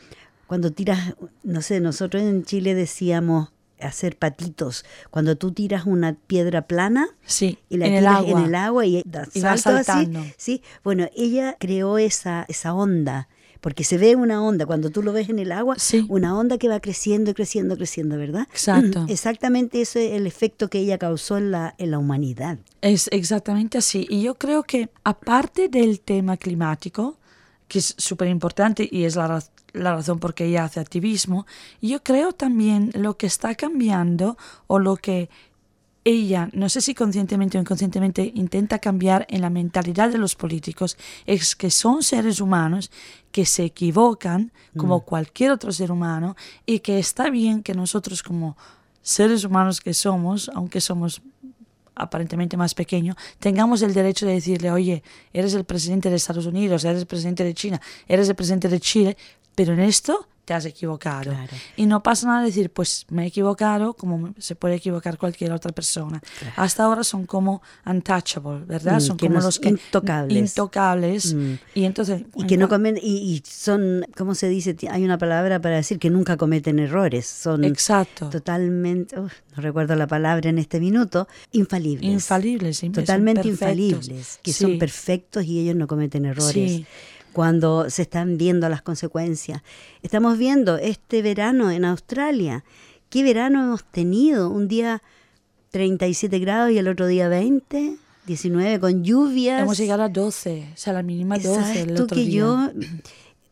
Cuando tiras, no sé, nosotros en Chile decíamos hacer patitos. Cuando tú tiras una piedra plana sí, y la en tiras el en el agua y, y va saltando. Así, ¿sí? Bueno, ella creó esa, esa onda, porque se ve una onda. Cuando tú lo ves en el agua, sí. una onda que va creciendo, creciendo, creciendo, ¿verdad? Exacto. Exactamente ese es el efecto que ella causó en la, en la humanidad. Es exactamente así. Y yo creo que, aparte del tema climático, que es súper importante y es la razón, la razón por qué ella hace activismo, yo creo también lo que está cambiando o lo que ella, no sé si conscientemente o inconscientemente, intenta cambiar en la mentalidad de los políticos es que son seres humanos que se equivocan como mm. cualquier otro ser humano y que está bien que nosotros como seres humanos que somos, aunque somos aparentemente más pequeños, tengamos el derecho de decirle, oye, eres el presidente de Estados Unidos, eres el presidente de China, eres el presidente de Chile, pero en esto te has equivocado. Claro. Y no pasa nada decir, pues me he equivocado, como se puede equivocar cualquier otra persona. Claro. Hasta ahora son como untouchable, ¿verdad? Mm, son como los que intocables. Intocables. Mm. Y entonces... Y que no comen, y, y son, ¿cómo se dice? Hay una palabra para decir que nunca cometen errores. Son exacto. Totalmente, uf, no recuerdo la palabra en este minuto, infalibles. Infalibles. Totalmente infalibles. Que sí. Son perfectos y ellos no cometen errores. Sí. Cuando se están viendo las consecuencias. Estamos viendo este verano en Australia. ¿Qué verano hemos tenido? Un día treinta y siete grados y el otro día veinte, diecinueve con lluvias. Hemos llegado a doce, o sea, la mínima doce. ¿Sabes el tú otro que día? Yo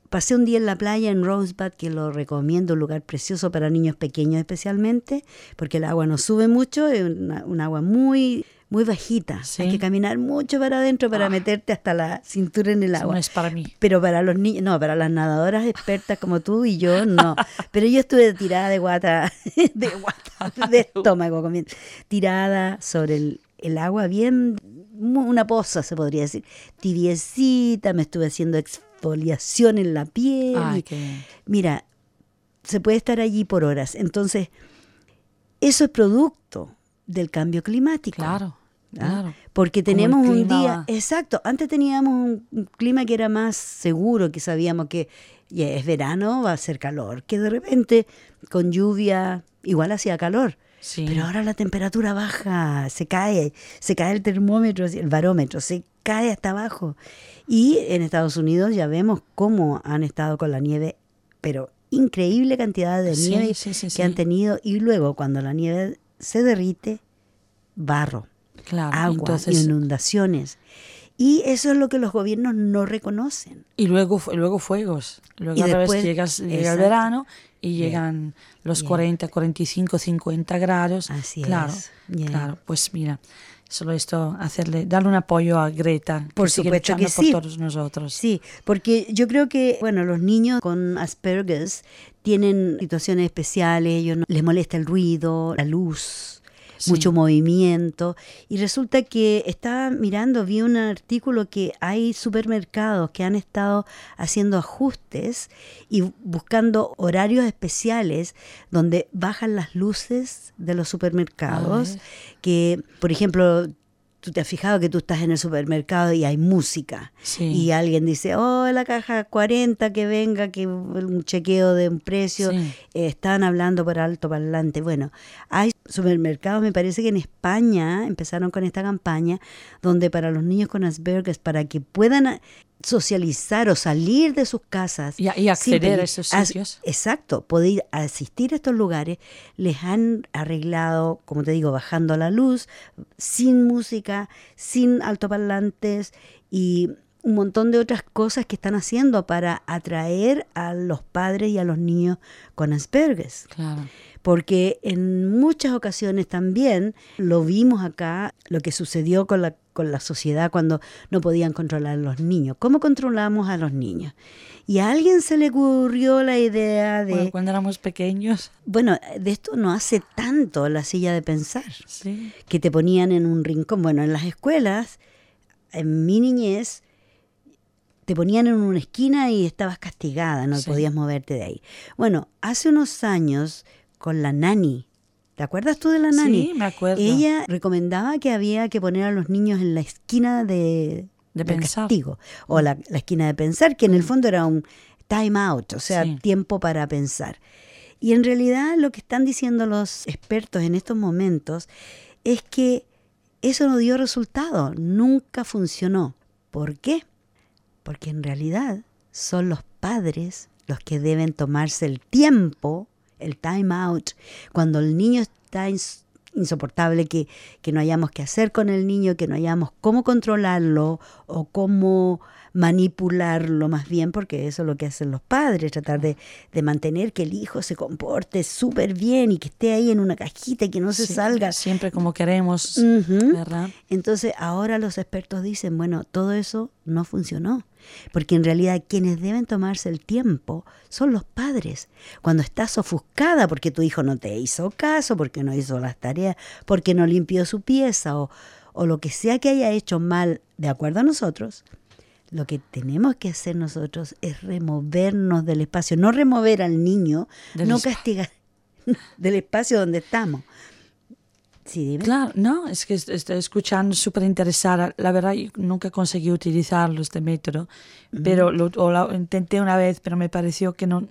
pasé un día en la playa en Rosebud, que lo recomiendo, un lugar precioso para niños pequeños especialmente, porque el agua no sube mucho, es una, un agua muy... muy bajita, sí. Hay que caminar mucho para adentro para ah. meterte hasta la cintura en el agua. Eso no es para mí. Pero para los niños, no, para las nadadoras expertas como tú y yo, no. Pero yo estuve tirada de guata, de guata, de estómago, comiendo. Tirada sobre el, el agua, bien, una poza se podría decir, tibiecita, me estuve haciendo exfoliación en la piel. Ay, qué... Mira, se puede estar allí por horas, entonces, eso es producto del cambio climático. Claro, claro. Porque tenemos un día... Exacto, antes teníamos un clima que era más seguro, que sabíamos que ya es verano, va a ser calor, que de repente con lluvia igual hacía calor. Sí. Pero ahora la temperatura baja, se cae, se cae el termómetro, el barómetro, se cae hasta abajo. Y en Estados Unidos ya vemos cómo han estado con la nieve, pero increíble cantidad de nieve sí, sí, sí, que sí. han tenido. Y luego cuando la nieve... se derrite barro, claro, agua, entonces, inundaciones. Y eso es lo que los gobiernos no reconocen. Y luego, luego fuegos. Luego y a después, llegas, llega el verano y yeah, llegan los yeah. cuarenta, cuarenta y cinco, cincuenta grados. Así claro, es. Yeah. Claro, pues mira, solo esto, hacerle, darle un apoyo a Greta. Por que supuesto que sí. Por todos nosotros. Sí, porque yo creo que, bueno, los niños con Asperger tienen situaciones especiales, ellos no, les molesta el ruido, la luz, sí, mucho movimiento. Y resulta que estaba mirando, vi un artículo que hay supermercados que han estado haciendo ajustes y buscando horarios especiales donde bajan las luces de los supermercados. Que, por ejemplo... Tú te has fijado que tú estás en el supermercado y hay música. Sí. Y alguien dice, oh, la caja cuarenta, que venga, que un chequeo de un precio. Sí. Eh, están hablando por altoparlante. Bueno, hay supermercados, me parece que en España empezaron con esta campaña, donde para los niños con Asperger, para que puedan socializar o salir de sus casas. Y, y acceder a esos sitios. As, exacto, poder asistir a estos lugares. Les han arreglado, como te digo, bajando la luz, sin música, sin altoparlantes y un montón de otras cosas que están haciendo para atraer a los padres y a los niños con Asperger. Claro. Porque en muchas ocasiones también lo vimos acá, lo que sucedió con la con la sociedad cuando no podían controlar a los niños. ¿Cómo controlamos a los niños? Y a alguien se le ocurrió la idea de... Bueno, cuando éramos pequeños. Bueno, de esto no hace tanto la silla de pensar. Sí. Que te ponían en un rincón. Bueno, en las escuelas, en mi niñez, te ponían en una esquina y estabas castigada, no sí. podías moverte de ahí. Bueno, hace unos años, con la nani, ¿te acuerdas tú de la nani? Sí, me acuerdo. Ella recomendaba que había que poner a los niños en la esquina de, de, de castigo. O la, la esquina de pensar, que en mm. el fondo era un time out, o sea, sí. tiempo para pensar. Y en realidad lo que están diciendo los expertos en estos momentos es que eso no dio resultado, nunca funcionó. ¿Por qué? Porque en realidad son los padres los que deben tomarse el tiempo, el time out, cuando el niño está insoportable, que, que no hayamos qué hacer con el niño, que no hayamos cómo controlarlo o cómo manipularlo más bien, porque eso es lo que hacen los padres, tratar de, de mantener que el hijo se comporte súper bien y que esté ahí en una cajita y que no se sí, salga. Siempre como queremos, uh-huh. ¿verdad? Entonces ahora los expertos dicen, bueno, todo eso no funcionó. Porque en realidad quienes deben tomarse el tiempo son los padres. Cuando estás ofuscada porque tu hijo no te hizo caso, porque no hizo las tareas, porque no limpió su pieza o, o lo que sea que haya hecho mal, de acuerdo a nosotros, lo que tenemos que hacer nosotros es removernos del espacio. No remover al niño, del no castigar del espacio donde estamos. Sí, dime. Claro, no, es que estoy escuchando súper interesada. La verdad, yo nunca conseguí utilizarlo, este método, uh-huh. pero lo, o lo intenté una vez, pero me pareció que no,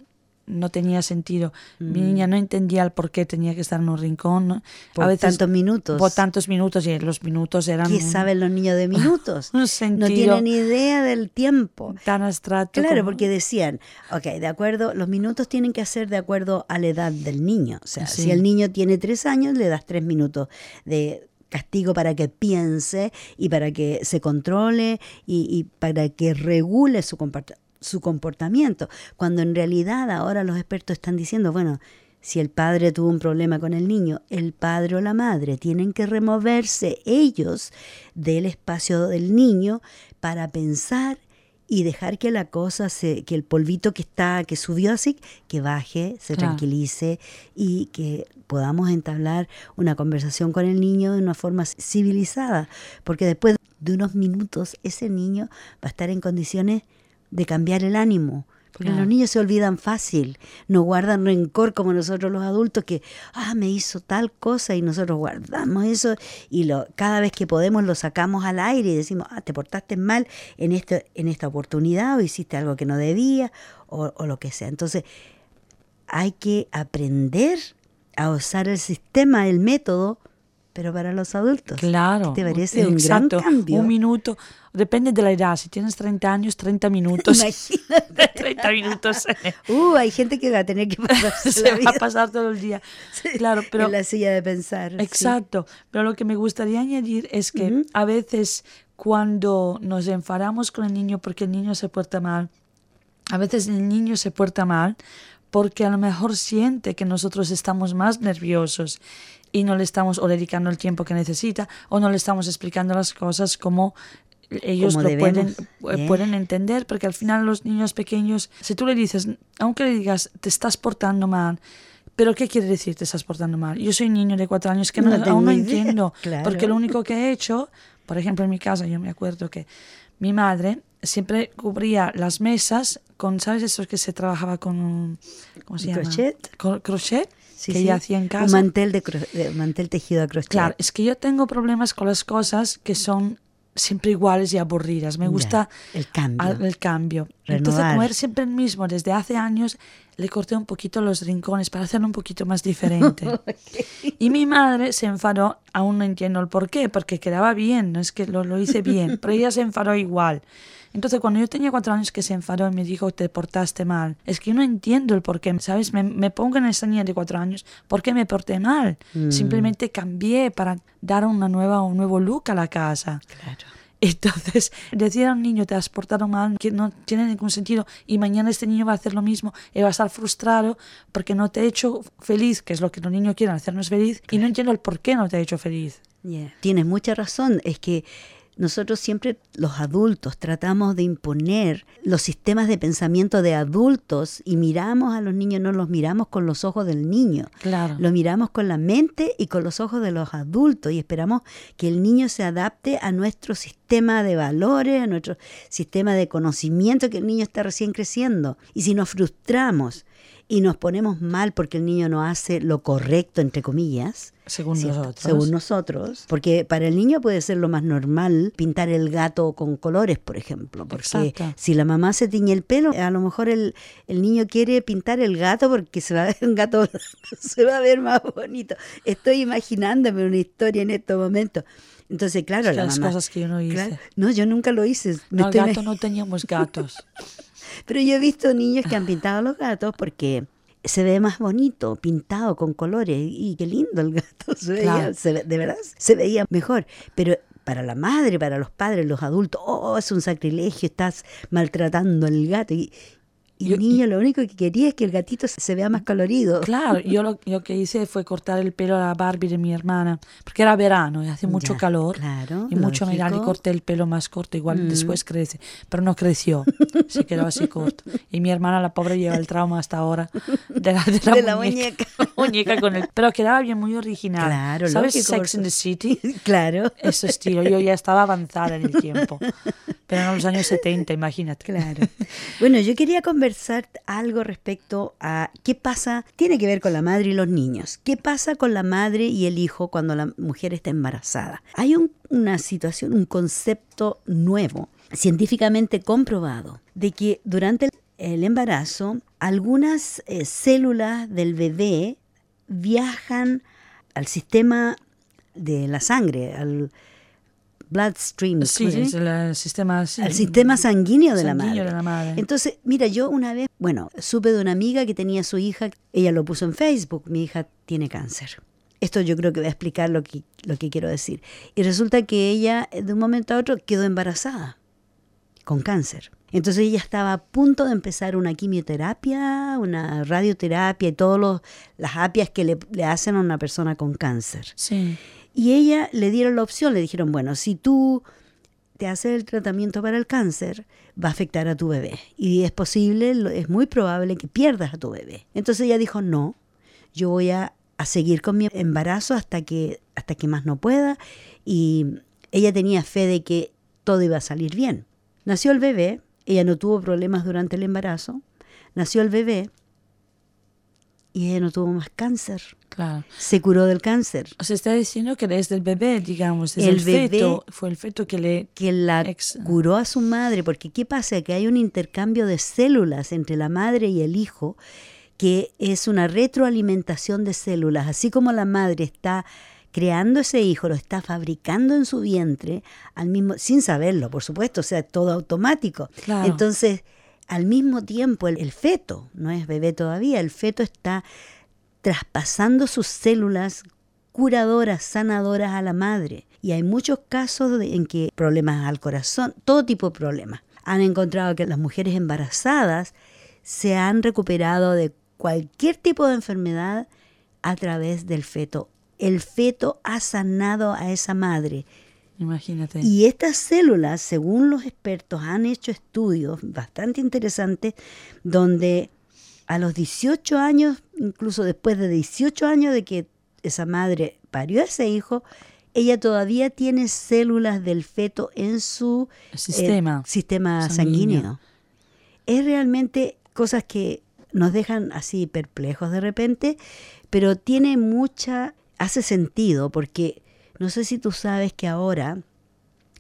no tenía sentido. Uh-huh. Mi niña no entendía el por qué tenía que estar en un rincón, ¿no? Por a veces, tantos minutos. Por tantos minutos, y los minutos eran... ¿Qué un, saben los niños de minutos? Un sentido, no tienen idea del tiempo. Tan abstracto. Claro, como... porque decían, ok, de acuerdo, los minutos tienen que ser de acuerdo a la edad del niño. O sea, sí. si el niño tiene tres años, le das tres minutos de castigo para que piense y para que se controle y, y para que regule su comportamiento. su comportamiento, cuando en realidad ahora los expertos están diciendo, bueno, si el padre tuvo un problema con el niño, el padre o la madre tienen que removerse ellos del espacio del niño para pensar y dejar que la cosa, se, que el polvito que está que subió así, que baje, se claro. tranquilice y que podamos entablar una conversación con el niño de una forma civilizada, porque después de unos minutos ese niño va a estar en condiciones de cambiar el ánimo, porque claro. los niños se olvidan fácil, no guardan rencor como nosotros los adultos que, ah, me hizo tal cosa y nosotros guardamos eso y lo, cada vez que podemos lo sacamos al aire y decimos, ah, te portaste mal en, este, en esta oportunidad o hiciste algo que no debía o, o lo que sea. Entonces hay que aprender a usar el sistema, el método, pero para los adultos. Claro. ¿Te parece exacto, un gran cambio? Un minuto. Depende de la edad. Si tienes treinta años, treinta minutos. Imagínate. treinta minutos. Uh, hay gente que va a tener que pasar Se la vida. va a pasar todo el día. Sí, claro, pero en la silla de pensar. Exacto. Sí. Pero lo que me gustaría añadir es que uh-huh. a veces cuando nos enfadamos con el niño porque el niño se porta mal, a veces el niño se porta mal porque a lo mejor siente que nosotros estamos más nerviosos y no le estamos o dedicando el tiempo que necesita o no le estamos explicando las cosas como ellos como lo pueden, yeah. pueden entender, porque al final los niños pequeños, si tú le dices, aunque le digas, te estás portando mal, ¿pero qué quiere decir te estás portando mal? Yo soy un niño de cuatro años que no, no aún no entiendo, claro. porque lo único que he hecho, por ejemplo en mi casa, yo me acuerdo que mi madre siempre cubría las mesas con, ¿sabes eso que se trabajaba con, ¿cómo se llama? Crochet. Con, crochet. Sí, que sí. ella hacía en casa. Un mantel, de cro- de, mantel tejido a crochet. Claro, es que yo tengo problemas con las cosas que son siempre iguales y aburridas. Me gusta ya, el cambio. Al, el cambio. Entonces, comer siempre el mismo. Desde hace años le corté un poquito los rincones para hacerlo un poquito más diferente. Okay. Y mi madre se enfadó, aún no entiendo el por qué, porque quedaba bien, no es que lo, lo hice bien, pero ella se enfadó igual. Entonces, cuando yo tenía cuatro años que se enfadó y me dijo, te portaste mal, es que yo no entiendo el por qué, ¿sabes? Me, me pongo en esa niña de cuatro años, ¿por qué me porté mal? Mm. Simplemente cambié para dar una nueva, un nuevo look a la casa. Claro. Entonces, decir a un niño, te has portado mal, que no tiene ningún sentido, y mañana este niño va a hacer lo mismo, y va a estar frustrado porque no te he hecho feliz, que es lo que los niños quieren, hacernos feliz, claro. y no entiendo el por qué no te he hecho feliz. Yeah. Tienes mucha razón, es que nosotros siempre, los adultos, tratamos de imponer los sistemas de pensamiento de adultos y miramos a los niños, no los miramos con los ojos del niño. Claro. Los miramos con la mente y con los ojos de los adultos y esperamos que el niño se adapte a nuestro sistema de valores, a nuestro sistema de conocimiento, que el niño está recién creciendo. Y si nos frustramos y nos ponemos mal porque el niño no hace lo correcto, entre comillas, según ¿cierto? nosotros. Según nosotros. Porque para el niño puede ser lo más normal pintar el gato con colores, por ejemplo. Porque exacto. si la mamá se tiñe el pelo, a lo mejor el, el niño quiere pintar el gato porque se va a ver un gato, se va a ver más bonito. Estoy imaginándome una historia en estos momentos. Entonces, claro, es la las mamá... Las cosas que yo no hice. Claro, no, yo nunca lo hice. No, estoy... gato no teníamos gatos. Pero yo he visto niños que han pintado los gatos porque se ve más bonito pintado con colores y qué lindo el gato se veía, claro. se ve, de verdad se veía mejor, pero para la madre, para los padres, los adultos, oh, es un sacrilegio, estás maltratando al gato y, Y yo, el niño lo único que quería es que el gatito se vea más colorido. Claro, yo lo, lo que hice fue cortar el pelo a la Barbie de mi hermana, porque era verano y hace mucho ya, calor. Claro, y mucho mirar y corté el pelo más corto, igual mm. después crece, pero no creció, se quedó así corto. Y mi hermana, la pobre, lleva el trauma hasta ahora de la, de la, de la muñeca. muñeca con el, pero quedaba bien, muy original. Claro, ¿sabes? Sex and the City. Claro. Ese estilo, yo ya estaba avanzada en el tiempo, pero en los años setenta, imagínate. Claro. Bueno, yo quería conversar algo respecto a qué pasa, tiene que ver con la madre y los niños. ¿Qué pasa con la madre y el hijo cuando la mujer está embarazada? Hay un, una situación, un concepto nuevo, científicamente comprobado, de que durante el, el embarazo algunas eh, células del bebé viajan al sistema de la sangre, al bloodstream, sí, ¿sí? Es el sistema, sí, el sistema sanguíneo, de, sanguíneo la de la madre. Entonces, mira, yo una vez, bueno, supe de una amiga que tenía a su hija, ella lo puso en Facebook, mi hija tiene cáncer. Esto yo creo que va a explicar lo que, lo que quiero decir. Y resulta que ella, de un momento a otro, quedó embarazada con cáncer. Entonces ella estaba a punto de empezar una quimioterapia, una radioterapia y todas las apias que le, le hacen a una persona con cáncer. Sí. Y ella le dieron la opción, le dijeron, bueno, si tú te haces el tratamiento para el cáncer, va a afectar a tu bebé. Y es posible, es muy probable que pierdas a tu bebé. Entonces ella dijo, no, yo voy a, a seguir con mi embarazo hasta que, hasta que más no pueda. Y ella tenía fe de que todo iba a salir bien. Nació el bebé, ella no tuvo problemas durante el embarazo, nació el bebé. Y ella no tuvo más cáncer. Claro. Se curó del cáncer. O sea, está diciendo que es del bebé, digamos. Es el, el bebé feto, fue el feto que le... Que la ex... curó a su madre. Porque ¿qué pasa? Que hay un intercambio de células entre la madre y el hijo, que es una retroalimentación de células. Así como la madre está creando ese hijo, lo está fabricando en su vientre, al mismo, sin saberlo, por supuesto. O sea, todo automático. Claro. Entonces... Al mismo tiempo, el, el feto, no es bebé todavía, el feto está traspasando sus células curadoras, sanadoras a la madre. Y hay muchos casos de, en que problemas al corazón, todo tipo de problemas. Han encontrado que las mujeres embarazadas se han recuperado de cualquier tipo de enfermedad a través del feto. El feto ha sanado a esa madre. Imagínate. Y estas células, según los expertos, han hecho estudios bastante interesantes donde a los dieciocho años, incluso después de dieciocho años de que esa madre parió a ese hijo, ella todavía tiene células del feto en su sistema, eh, sistema sanguíneo. sanguíneo. Es realmente cosas que nos dejan así perplejos de repente, pero tiene mucha, hace sentido porque... No sé si tú sabes que ahora,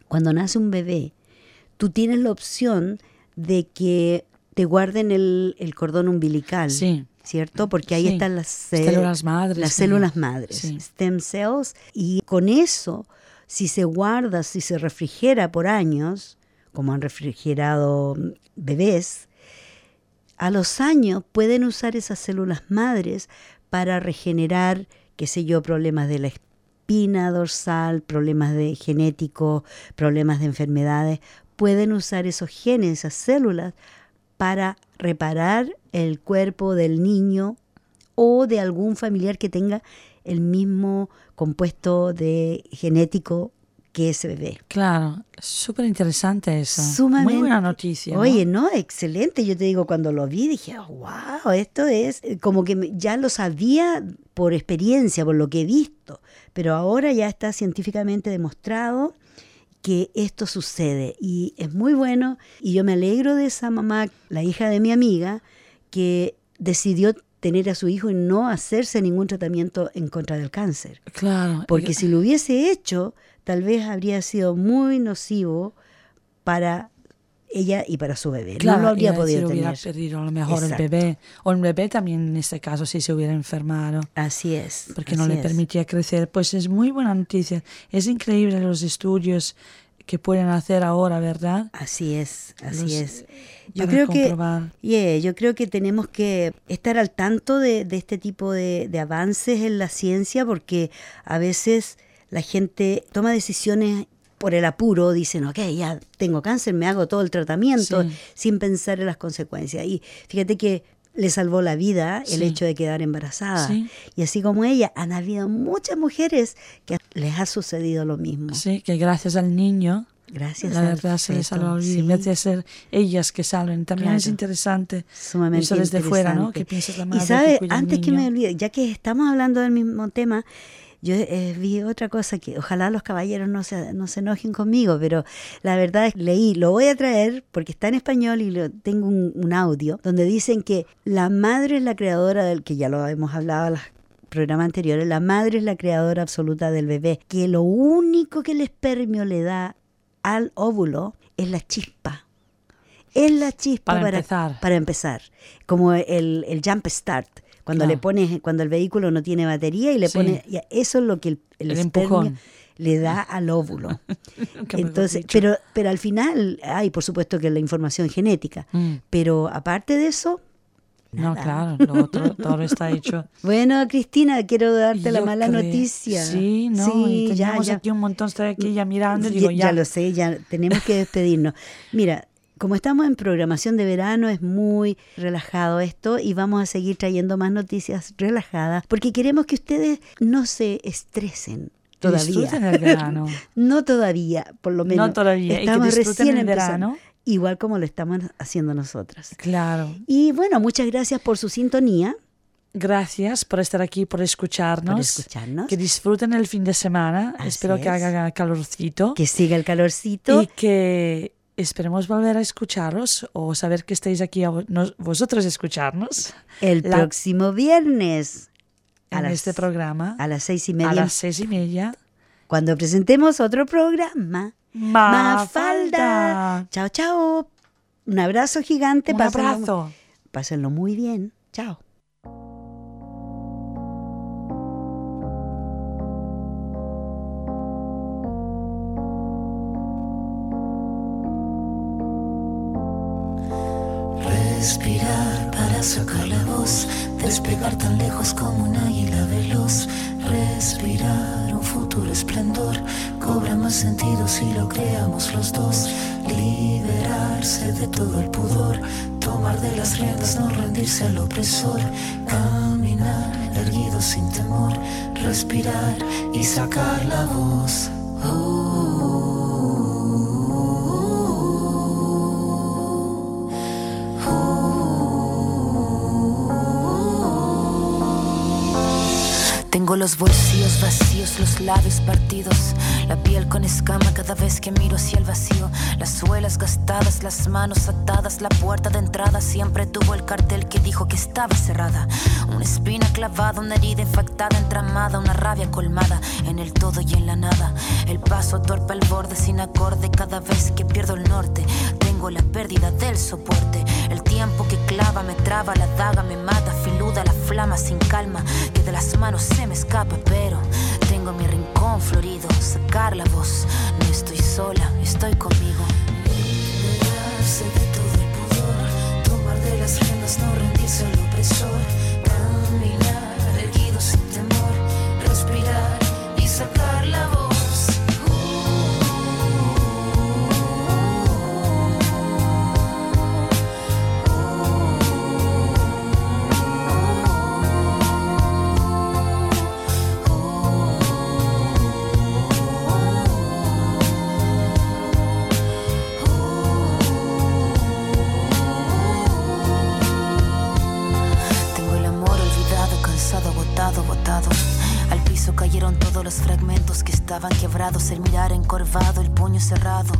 cuando nace un bebé, tú tienes la opción de que te guarden el, el cordón umbilical, sí, ¿cierto? Porque ahí sí. están las, cel- células madres, las células madres, sí. stem cells. Y con eso, si se guarda, si se refrigera por años, como han refrigerado bebés, a los años pueden usar esas células madres para regenerar, qué sé yo, problemas de la espalda, espina dorsal, problemas de genéticos, problemas de enfermedades, pueden usar esos genes, esas células, para reparar el cuerpo del niño o de algún familiar que tenga el mismo compuesto de genético que ese bebé. Claro, súper interesante eso. Sumamente. Muy buena noticia. Oye, ¿no? no, excelente. Yo te digo, cuando lo vi dije, oh, wow, esto es como que ya lo sabía por experiencia, por lo que he visto, pero ahora ya está científicamente demostrado que esto sucede y es muy bueno. Y yo me alegro de esa mamá, la hija de mi amiga, que decidió tener a su hijo y no hacerse ningún tratamiento en contra del cáncer. Claro. Porque si lo hubiese hecho... tal vez habría sido muy nocivo para ella y para su bebé. Claro, no lo habría podido tener. Hubiera perdido a lo mejor Exacto. el bebé. O el bebé también en este caso si se hubiera enfermado. Así es. Porque no le permitía crecer. Pues es muy buena noticia. Es increíble los estudios que pueden hacer ahora, ¿verdad? Así es, así los, es. Yo creo comprobar. que yeah, yo creo que tenemos que estar al tanto de, de este tipo de, de avances en la ciencia porque a veces... la gente toma decisiones por el apuro dicen, ok, ya tengo cáncer, me hago todo el tratamiento, sí, sin pensar en las consecuencias. Y fíjate que le salvó la vida el, sí, hecho de quedar embarazada. Sí. Y así como ella, han habido muchas mujeres que les ha sucedido lo mismo. Sí, que gracias al niño... Gracias, la verdad, se les salva la vida, en vez de ser ellas que salven. También, claro, es interesante, sumamente eso desde fuera, ¿no? ¿Qué piensas, la madre? Y sabe, que antes que me olvide, ya que estamos hablando del mismo tema, yo eh, vi otra cosa que ojalá los caballeros no se, no se enojen conmigo, pero la verdad es que leí, lo voy a traer porque está en español y lo, tengo un, un audio donde dicen que la madre es la creadora del, que ya lo hemos hablado en los programas anteriores, la madre es la creadora absoluta del bebé, que lo único que el espermio le da al óvulo es la chispa. Es la chispa para, para, empezar. para empezar. Como el, el jump start. Cuando, claro, le pones, cuando el vehículo no tiene batería y le, sí, pones. Eso es lo que el, el, el empujón le da al óvulo. Entonces, pero, pero al final, hay, por supuesto, que la información genética. Mm. Pero aparte de eso. No, nada. Claro, lo otro, todo está hecho. Bueno, Cristina, quiero darte yo la mala creo. noticia. Sí, no, sí, y tenemos ya, ya. aquí un montón, estoy aquí ya mirando. Digo, ya, ya. ya lo sé, ya tenemos que despedirnos. Mira, como estamos en programación de verano, es muy relajado esto y vamos a seguir trayendo más noticias relajadas porque queremos que ustedes no se estresen. Todavía. Disfruten el verano. No todavía, por lo menos. No todavía, estamos y que disfruten recién el verano. Empezando. Igual como lo estamos haciendo nosotras. Claro. Y bueno, muchas gracias por su sintonía. Gracias por estar aquí, por escucharnos. Por escucharnos. Que disfruten el fin de semana. Así Espero es. que haga calorcito. Que siga el calorcito. Y que esperemos volver a escucharos o saber que estáis aquí a vos, vosotros escucharnos. El La, próximo viernes. A en las, este programa. A las seis y media. A las seis y media. Cuando presentemos otro programa. Mafalda. Chao, chao. Un abrazo gigante. Un pásenlo, abrazo. Pásenlo muy bien. Chao. Respirar para sacar la voz, despegar tan lejos como un águila veloz. Respirar un futuro esplendor, cobra más sentido si lo creamos los dos. Liberarse de todo el pudor, tomar de las riendas, no rendirse al opresor. Caminar erguido sin temor, respirar y sacar la voz. Oh. Tengo los bolsillos vacíos, los labios partidos, la piel con escama cada vez que miro hacia el vacío, las suelas gastadas, las manos atadas, la puerta de entrada siempre tuvo el cartel que dijo que estaba cerrada. Una espina clavada, una herida infectada, entramada, una rabia colmada en el todo y en la nada. El paso torpe al borde, sin acorde, cada vez que pierdo el norte. Tengo la pérdida del soporte, el tiempo que clava, me traba, la daga me mata, filuda la flama sin calma, que de las manos se me escapa, pero tengo mi rincón florido, sacar la voz, no estoy sola, estoy conmigo. Liberarse de todo el pudor, tomar de las riendas, no rendirse al opresor, caminar erguido sin temor, respirar y sacar la voz. Estaban quebrados, el mirar encorvado, el puño cerrado.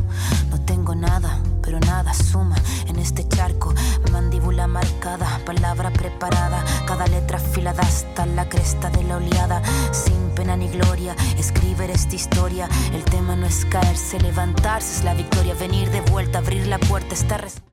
No tengo nada, pero nada suma en este charco. Mandíbula marcada, palabra preparada, cada letra afilada hasta la cresta de la oleada. Sin pena ni gloria, escribir esta historia. El tema no es caerse, levantarse es la victoria. Venir de vuelta, abrir la puerta, estar...